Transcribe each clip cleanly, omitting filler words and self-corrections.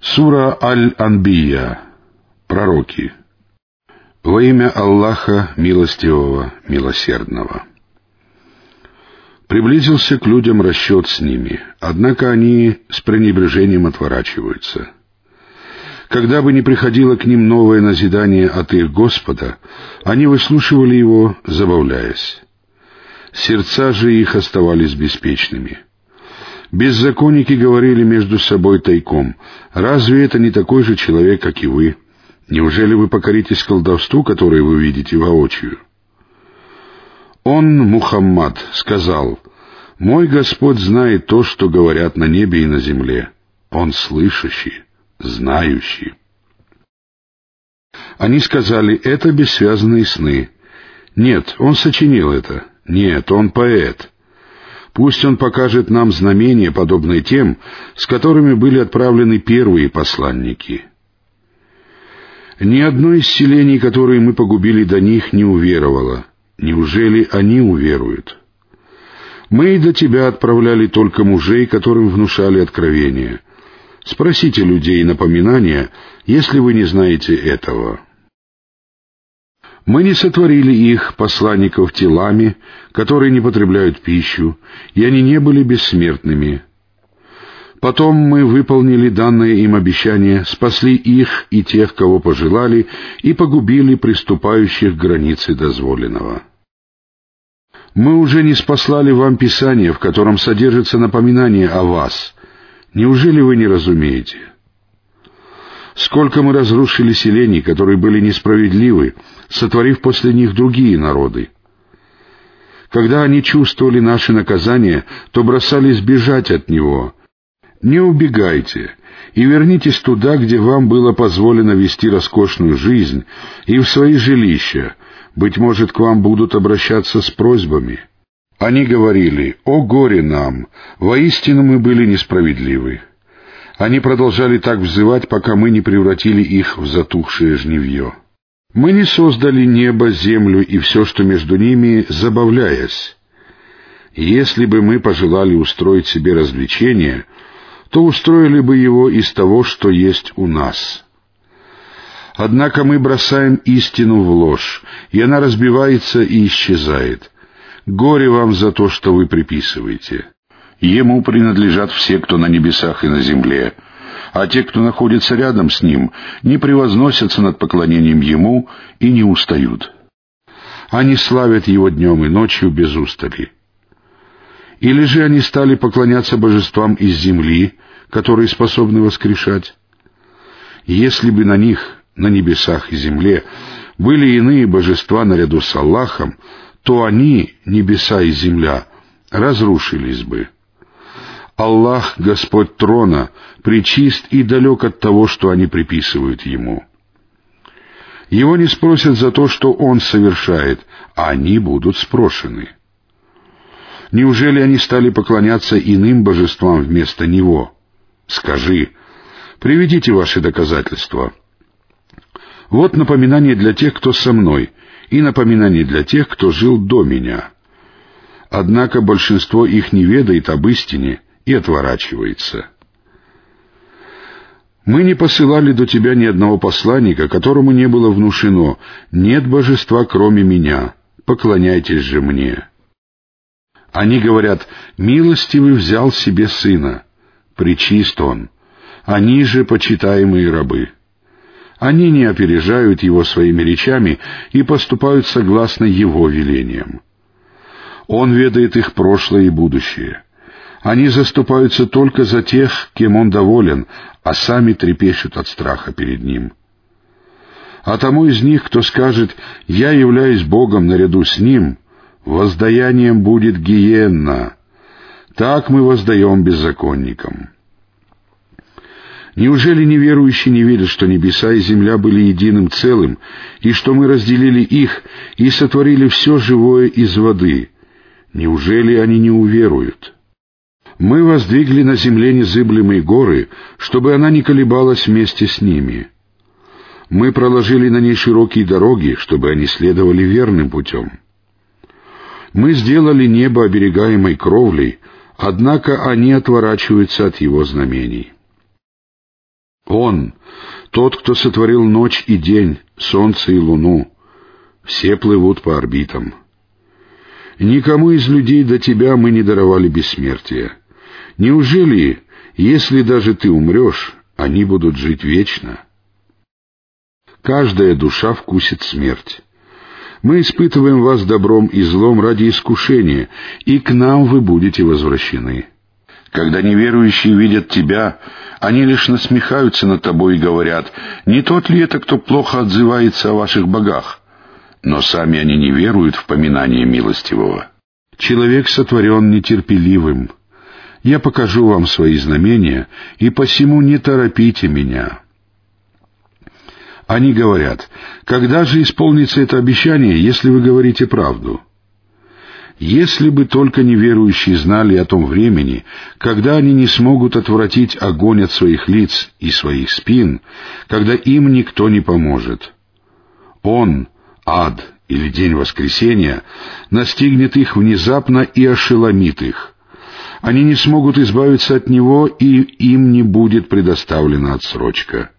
Сура Аль-Анбия. Пророки. Во имя Аллаха, милостивого, милосердного. Приблизился к людям расчет с ними, однако они с пренебрежением отворачиваются. Когда бы ни приходило к ним новое назидание от их Господа, они выслушивали его, забавляясь. Сердца же их оставались беспечными. Беззаконники говорили между собой тайком: «Разве это не такой же человек, как и вы? Неужели вы покоритесь колдовству, которое вы видите воочию?» Он, Мухаммад, сказал: «Мой Господь знает то, что говорят на небе и на земле. Он слышащий, знающий». Они сказали: «Это бессвязные сны». «Нет, он сочинил это». «Нет, он поэт». Пусть он покажет нам знамения, подобные тем, с которыми были отправлены первые посланники. Ни одно из селений, которые мы погубили до них, не уверовало. Неужели они уверуют? Мы и до тебя отправляли только мужей, которым внушали откровения. Спросите людей напоминания, если вы не знаете этого». Мы не сотворили их, посланников, телами, которые не потребляют пищу, и они не были бессмертными. Потом мы выполнили данное им обещание, спасли их и тех, кого пожелали, и погубили приступающих к границе дозволенного. Мы уже не спаслали вам Писание, в котором содержится напоминание о вас. Неужели вы не разумеете? Сколько мы разрушили селений, которые были несправедливы, сотворив после них другие народы. Когда они чувствовали наше наказание, то бросались бежать от него. Не убегайте и вернитесь туда, где вам было позволено вести роскошную жизнь, и в свои жилища. Быть может, к вам будут обращаться с просьбами. Они говорили: «О горе нам! Воистину мы были несправедливы». Они продолжали так взывать, пока мы не превратили их в затухшее жнивье. Мы не создали небо, землю и все, что между ними, забавляясь. Если бы мы пожелали устроить себе развлечение, то устроили бы его из того, что есть у нас. Однако мы бросаем истину в ложь, и она разбивается и исчезает. Горе вам за то, что вы приписываете. Ему принадлежат все, кто на небесах и на земле, а те, кто находится рядом с ним, не превозносятся над поклонением ему и не устают. Они славят его днем и ночью без устали. Или же они стали поклоняться божествам из земли, которые способны воскрешать? Если бы на них, на небесах и земле, были иные божества наряду с Аллахом, то они, небеса и земля, разрушились бы. Аллах, Господь трона, пречист и далек от того, что они приписывают Ему. Его не спросят за то, что Он совершает, а они будут спрошены. Неужели они стали поклоняться иным божествам вместо Него? Скажи: «Приведите ваши доказательства». Вот напоминание для тех, кто со мной, и напоминание для тех, кто жил до меня. Однако большинство их не ведает об истине и отворачивается. Мы не посылали до тебя ни одного посланника, которому не было внушено: «Нет божества, кроме меня, поклоняйтесь же мне». Они говорят: «Милостивый взял себе сына, пречист он, они же почитаемые рабы». Они не опережают его своими речами и поступают согласно его велениям. Он ведает их прошлое и будущее. Они заступаются только за тех, кем он доволен, а сами трепещут от страха перед ним. А тому из них, кто скажет: «Я являюсь Богом наряду с ним», воздаянием будет гиенна. Так мы воздаем беззаконникам. Неужели неверующие не видят, что небеса и земля были единым целым, и что мы разделили их и сотворили все живое из воды? Неужели они не уверуют? Мы воздвигли на земле незыблемые горы, чтобы она не колебалась вместе с ними. Мы проложили на ней широкие дороги, чтобы они следовали верным путем. Мы сделали небо оберегаемой кровлей, однако они отворачиваются от его знамений. Он, тот, кто сотворил ночь и день, солнце и луну, все плывут по орбитам. Никому из людей до тебя мы не даровали бессмертия. Неужели, если даже ты умрешь, они будут жить вечно? Каждая душа вкусит смерть. Мы испытываем вас добром и злом ради искушения, и к нам вы будете возвращены. Когда неверующие видят тебя, они лишь насмехаются над тобой и говорят: «Не тот ли это, кто плохо отзывается о ваших богах?» Но сами они не веруют в поминание милостивого. Человек сотворен нетерпеливым. Я покажу вам свои знамения, и посему не торопите меня. Они говорят: когда же исполнится это обещание, если вы говорите правду? Если бы только неверующие знали о том времени, когда они не смогут отвратить огонь от своих лиц и своих спин, когда им никто не поможет. Он, ад или день воскресения, настигнет их внезапно и ошеломит их. Они не смогут избавиться от него, и им не будет предоставлена отсрочка.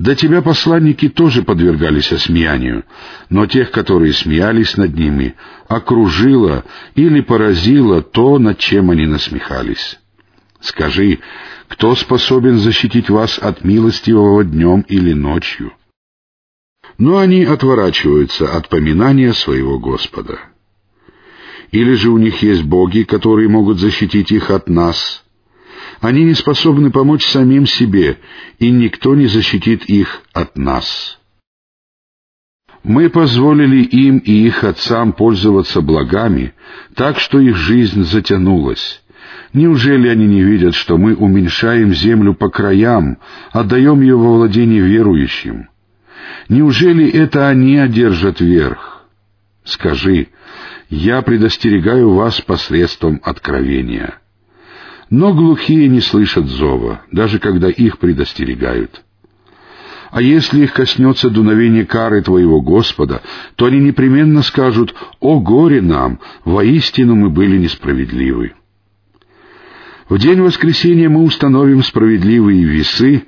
До тебя посланники тоже подвергались осмеянию, но тех, которые смеялись над ними, окружило или поразило то, над чем они насмехались. Скажи, кто способен защитить вас от милостивого днем или ночью? Но они отворачиваются от поминания своего Господа. Или же у них есть боги, которые могут защитить их от нас? Они не способны помочь самим себе, и никто не защитит их от нас. Мы позволили им и их отцам пользоваться благами, так что их жизнь затянулась. Неужели они не видят, что мы уменьшаем землю по краям, отдаем ее во владение верующим? Неужели это они одержат верх? Скажи: я предостерегаю вас посредством откровения. Но глухие не слышат зова, даже когда их предостерегают. А если их коснется дуновение кары твоего Господа, то они непременно скажут: «О горе нам! Воистину мы были несправедливы». В день воскресения мы установим справедливые весы,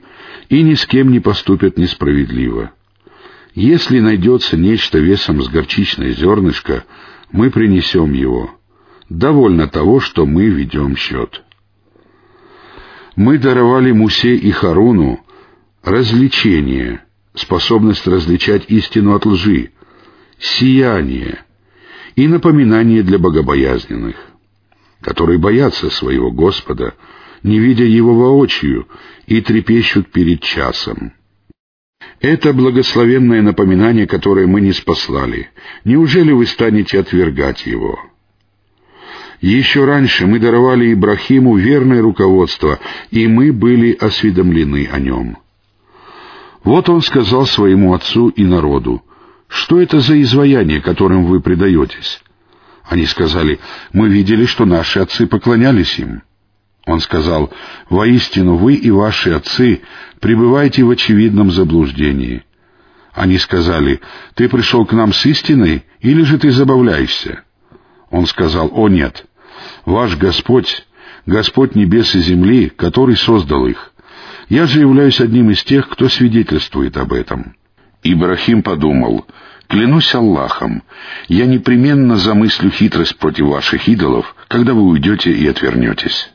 и ни с кем не поступят несправедливо. Если найдется нечто весом с горчичное зернышко, мы принесем его. Довольно того, что мы ведем счет. Мы даровали Мусе и Харуну развлечение, способность различать истину от лжи, сияние и напоминание для богобоязненных, которые боятся своего Господа, не видя Его воочию, и трепещут перед часом. Это благословенное напоминание, которое мы ниспослали. Неужели вы станете отвергать его? Еще раньше мы даровали Ибрахиму верное руководство, и мы были осведомлены о нем. Вот он сказал своему отцу и народу: «Что это за изваяние, которым вы предаетесь?» Они сказали: «Мы видели, что наши отцы поклонялись им». Он сказал: «Воистину вы и ваши отцы пребываете в очевидном заблуждении». Они сказали: «Ты пришел к нам с истиной, или же ты забавляешься?» Он сказал: «О нет, ваш Господь, Господь небес и земли, который создал их. Я же являюсь одним из тех, кто свидетельствует об этом». Ибрахим подумал: «Клянусь Аллахом, я непременно замыслю хитрость против ваших идолов, когда вы уйдете и отвернетесь».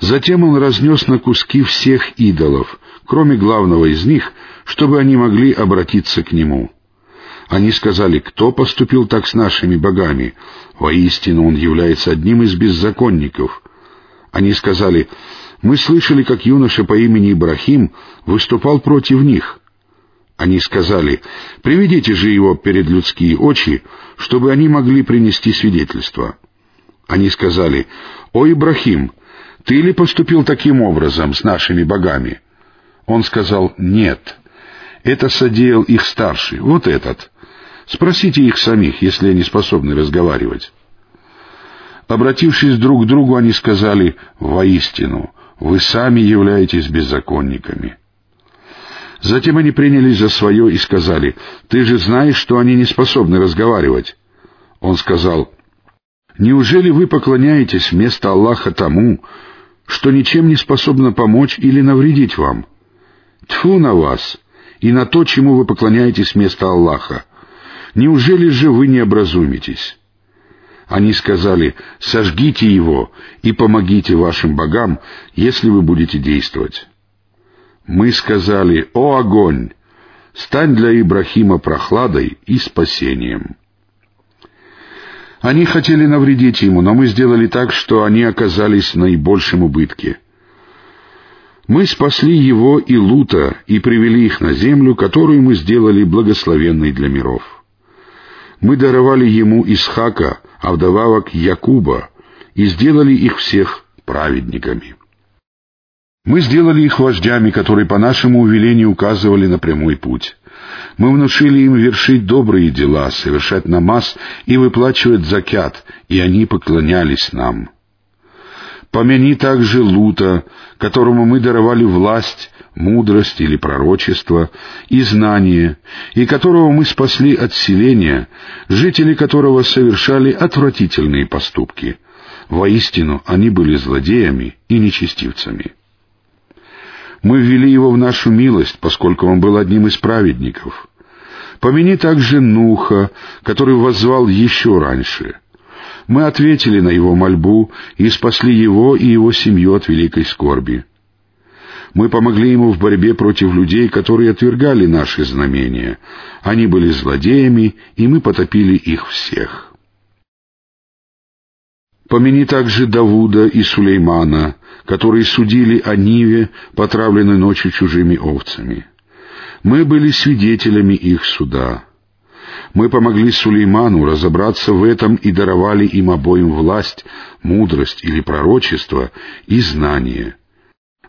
Затем он разнес на куски всех идолов, кроме главного из них, чтобы они могли обратиться к нему. Они сказали: «Кто поступил так с нашими богами? Воистину он является одним из беззаконников». Они сказали: «Мы слышали, как юноша по имени Ибрахим выступал против них». Они сказали: «Приведите же его перед людские очи, чтобы они могли принести свидетельство». Они сказали: «О Ибрахим, ты ли поступил таким образом с нашими богами?» Он сказал: «Нет, это содеял их старший, вот этот. Спросите их самих, если они способны разговаривать». Обратившись друг к другу, они сказали: «Воистину, вы сами являетесь беззаконниками». Затем они принялись за свое и сказали: «Ты же знаешь, что они не способны разговаривать». Он сказал: «Неужели вы поклоняетесь вместо Аллаха тому, что ничем не способно помочь или навредить вам?» Тьфу на вас! И на то, чему вы поклоняетесь вместо Аллаха. Неужели же вы не образумитесь?» Они сказали: «Сожгите его и помогите вашим богам, если вы будете действовать». Мы сказали: «О огонь! Стань для Ибрахима прохладой и спасением». Они хотели навредить ему, но мы сделали так, что они оказались в наибольшем убытке. Мы спасли его и Лута и привели их на землю, которую мы сделали благословенной для миров. Мы даровали ему Исхака, а вдобавок Якуба, и сделали их всех праведниками. Мы сделали их вождями, которые по нашему велению указывали на прямой путь. Мы внушили им вершить добрые дела, совершать намаз и выплачивать закят, и они поклонялись нам. Помяни также Лута, которому мы даровали власть, мудрость или пророчество, и знание, и которого мы спасли от селения, жители которого совершали отвратительные поступки. Воистину, они были злодеями и нечестивцами. Мы ввели его в нашу милость, поскольку он был одним из праведников. Помяни также Нуха, который воззвал еще раньше. Мы ответили на его мольбу и спасли его и его семью от великой скорби. Мы помогли ему в борьбе против людей, которые отвергали наши знамения. Они были злодеями, и мы потопили их всех. Помяни также Давуда и Сулеймана, которые судили о ниве, потравленной ночью чужими овцами. Мы были свидетелями их суда. Мы помогли Сулейману разобраться в этом и даровали им обоим власть, мудрость или пророчество и знание.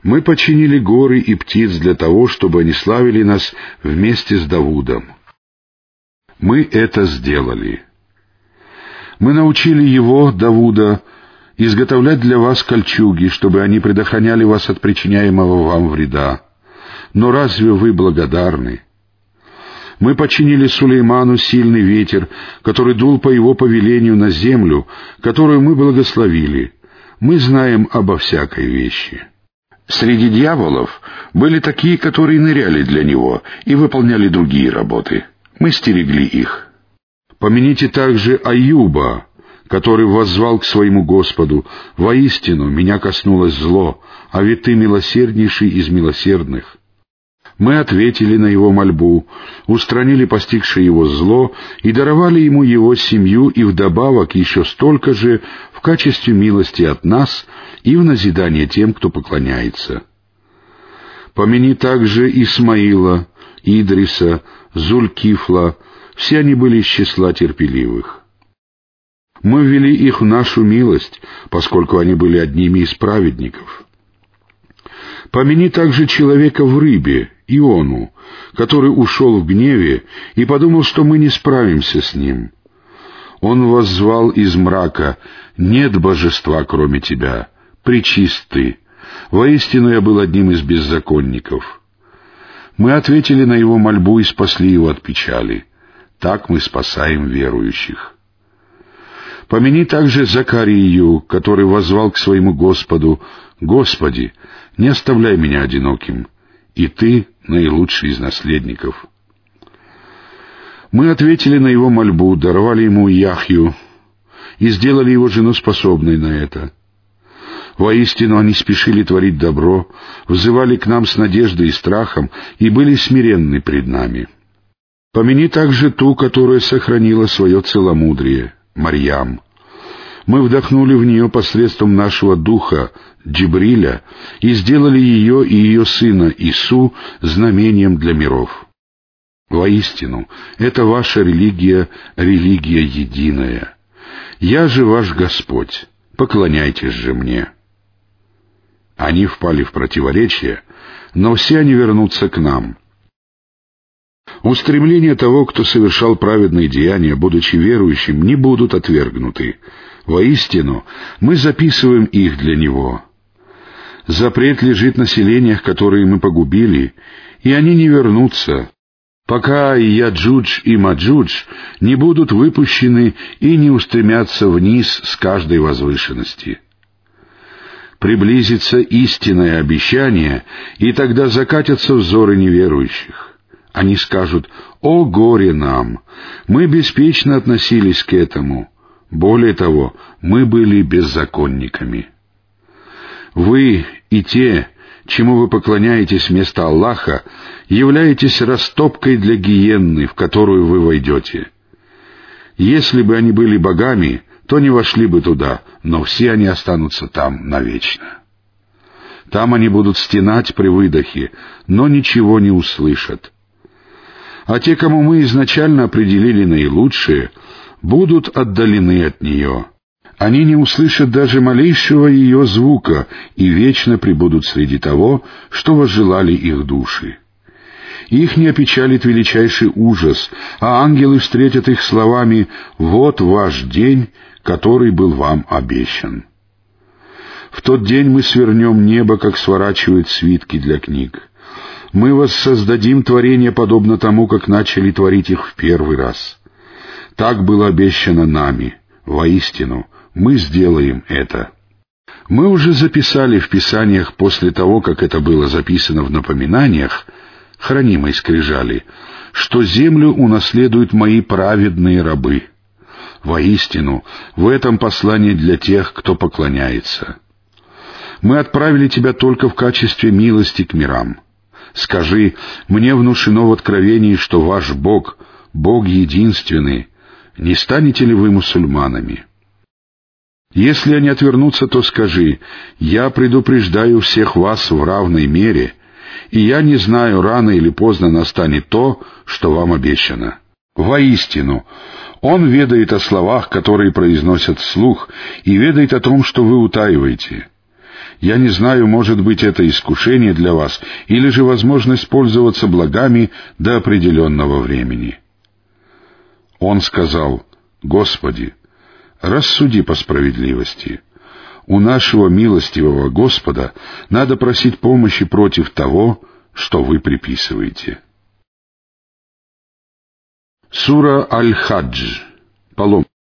Мы подчинили горы и птиц для того, чтобы они славили нас вместе с Давудом. Мы это сделали. Мы научили его, Давуда, изготовлять для вас кольчуги, чтобы они предохраняли вас от причиняемого вам вреда. Но разве вы благодарны? Мы подчинили Сулейману сильный ветер, который дул по его повелению на землю, которую мы благословили. Мы знаем обо всякой вещи. Среди дьяволов были такие, которые ныряли для него и выполняли другие работы. Мы стерегли их. Помяните также Аюба, который воззвал к своему Господу: «Воистину меня коснулось зло, а ведь ты милосерднейший из милосердных». Мы ответили на его мольбу, устранили постигшее его зло и даровали ему его семью и вдобавок еще столько же в качестве милости от нас и в назидание тем, кто поклоняется. Помяни также Исмаила, Идриса, Зулькифла, все они были из числа терпеливых. Мы ввели их в нашу милость, поскольку они были одними из праведников. Помяни также человека в рыбе, Иону, который ушел в гневе и подумал, что мы не справимся с ним. Он воззвал из мрака: «Нет божества, кроме тебя, пречист ты. Воистину я был одним из беззаконников». Мы ответили на его мольбу и спасли его от печали. Так мы спасаем верующих. Помяни также Закарию, который воззвал к своему Господу: «Господи, не оставляй меня одиноким, и Ты наилучший из наследников». Мы ответили на его мольбу, даровали ему Яхью и сделали его жену способной на это. Воистину они спешили творить добро, взывали к нам с надеждой и страхом и были смиренны пред нами. Помяни также ту, которая сохранила свое целомудрие, Марьям. Мы вдохнули в нее посредством нашего духа, Джибриля, и сделали ее и ее сына Ису знамением для миров. Воистину, это ваша религия, религия единая. Я же ваш Господь, поклоняйтесь же мне. Они впали в противоречие, но все они вернутся к нам. Устремления того, кто совершал праведные деяния, будучи верующим, не будут отвергнуты. Воистину, мы записываем их для него. Запрет лежит на селениях, которые мы погубили, и они не вернутся, пока Яджудж и Маджудж не будут выпущены и не устремятся вниз с каждой возвышенности. приблизится истинное обещание, и тогда закатятся взоры неверующих. Они скажут: «О горе нам! Мы беспечно относились к этому. Более того, мы были беззаконниками». Вы и те, чему вы поклоняетесь вместо Аллаха, являетесь растопкой для гиенны, в которую вы войдете. Если бы они были богами, то не вошли бы туда, но все они останутся там навечно. Там они будут стенать при выдохе, но ничего не услышат. А те, кому мы изначально определили наилучшие, будут отдалены от нее. Они не услышат даже малейшего ее звука и вечно пребудут среди того, что возжелали их души. Их не опечалит величайший ужас, а ангелы встретят их словами: «Вот ваш день, который был вам обещан». В тот день мы свернем небо, как сворачивают свитки для книг. Мы воссоздадим творение подобно тому, как начали творить их в первый раз. Так было обещано нами. Воистину, мы сделаем это. Мы уже записали в Писаниях после того, как это было записано в напоминаниях, хранимой скрижали, что землю унаследуют мои праведные рабы. Воистину, в этом послании для тех, кто поклоняется. Мы отправили тебя только в качестве милости к мирам. Скажи: мне внушено в откровении, что ваш Бог — Бог единственный. Не станете ли вы мусульманами? Если они отвернутся, то скажи: я предупреждаю всех вас в равной мере, и я не знаю, рано или поздно настанет то, что вам обещано. Воистину, Он ведает о словах, которые произносят вслух, и ведает о том, что вы утаиваете. Я не знаю, может быть, это искушение для вас, или же возможность пользоваться благами до определенного времени». Он сказал: «Господи, рассуди по справедливости. У нашего милостивого Господа надо просить помощи против того, что вы приписываете». Сура Аль-Хадж. Паломники.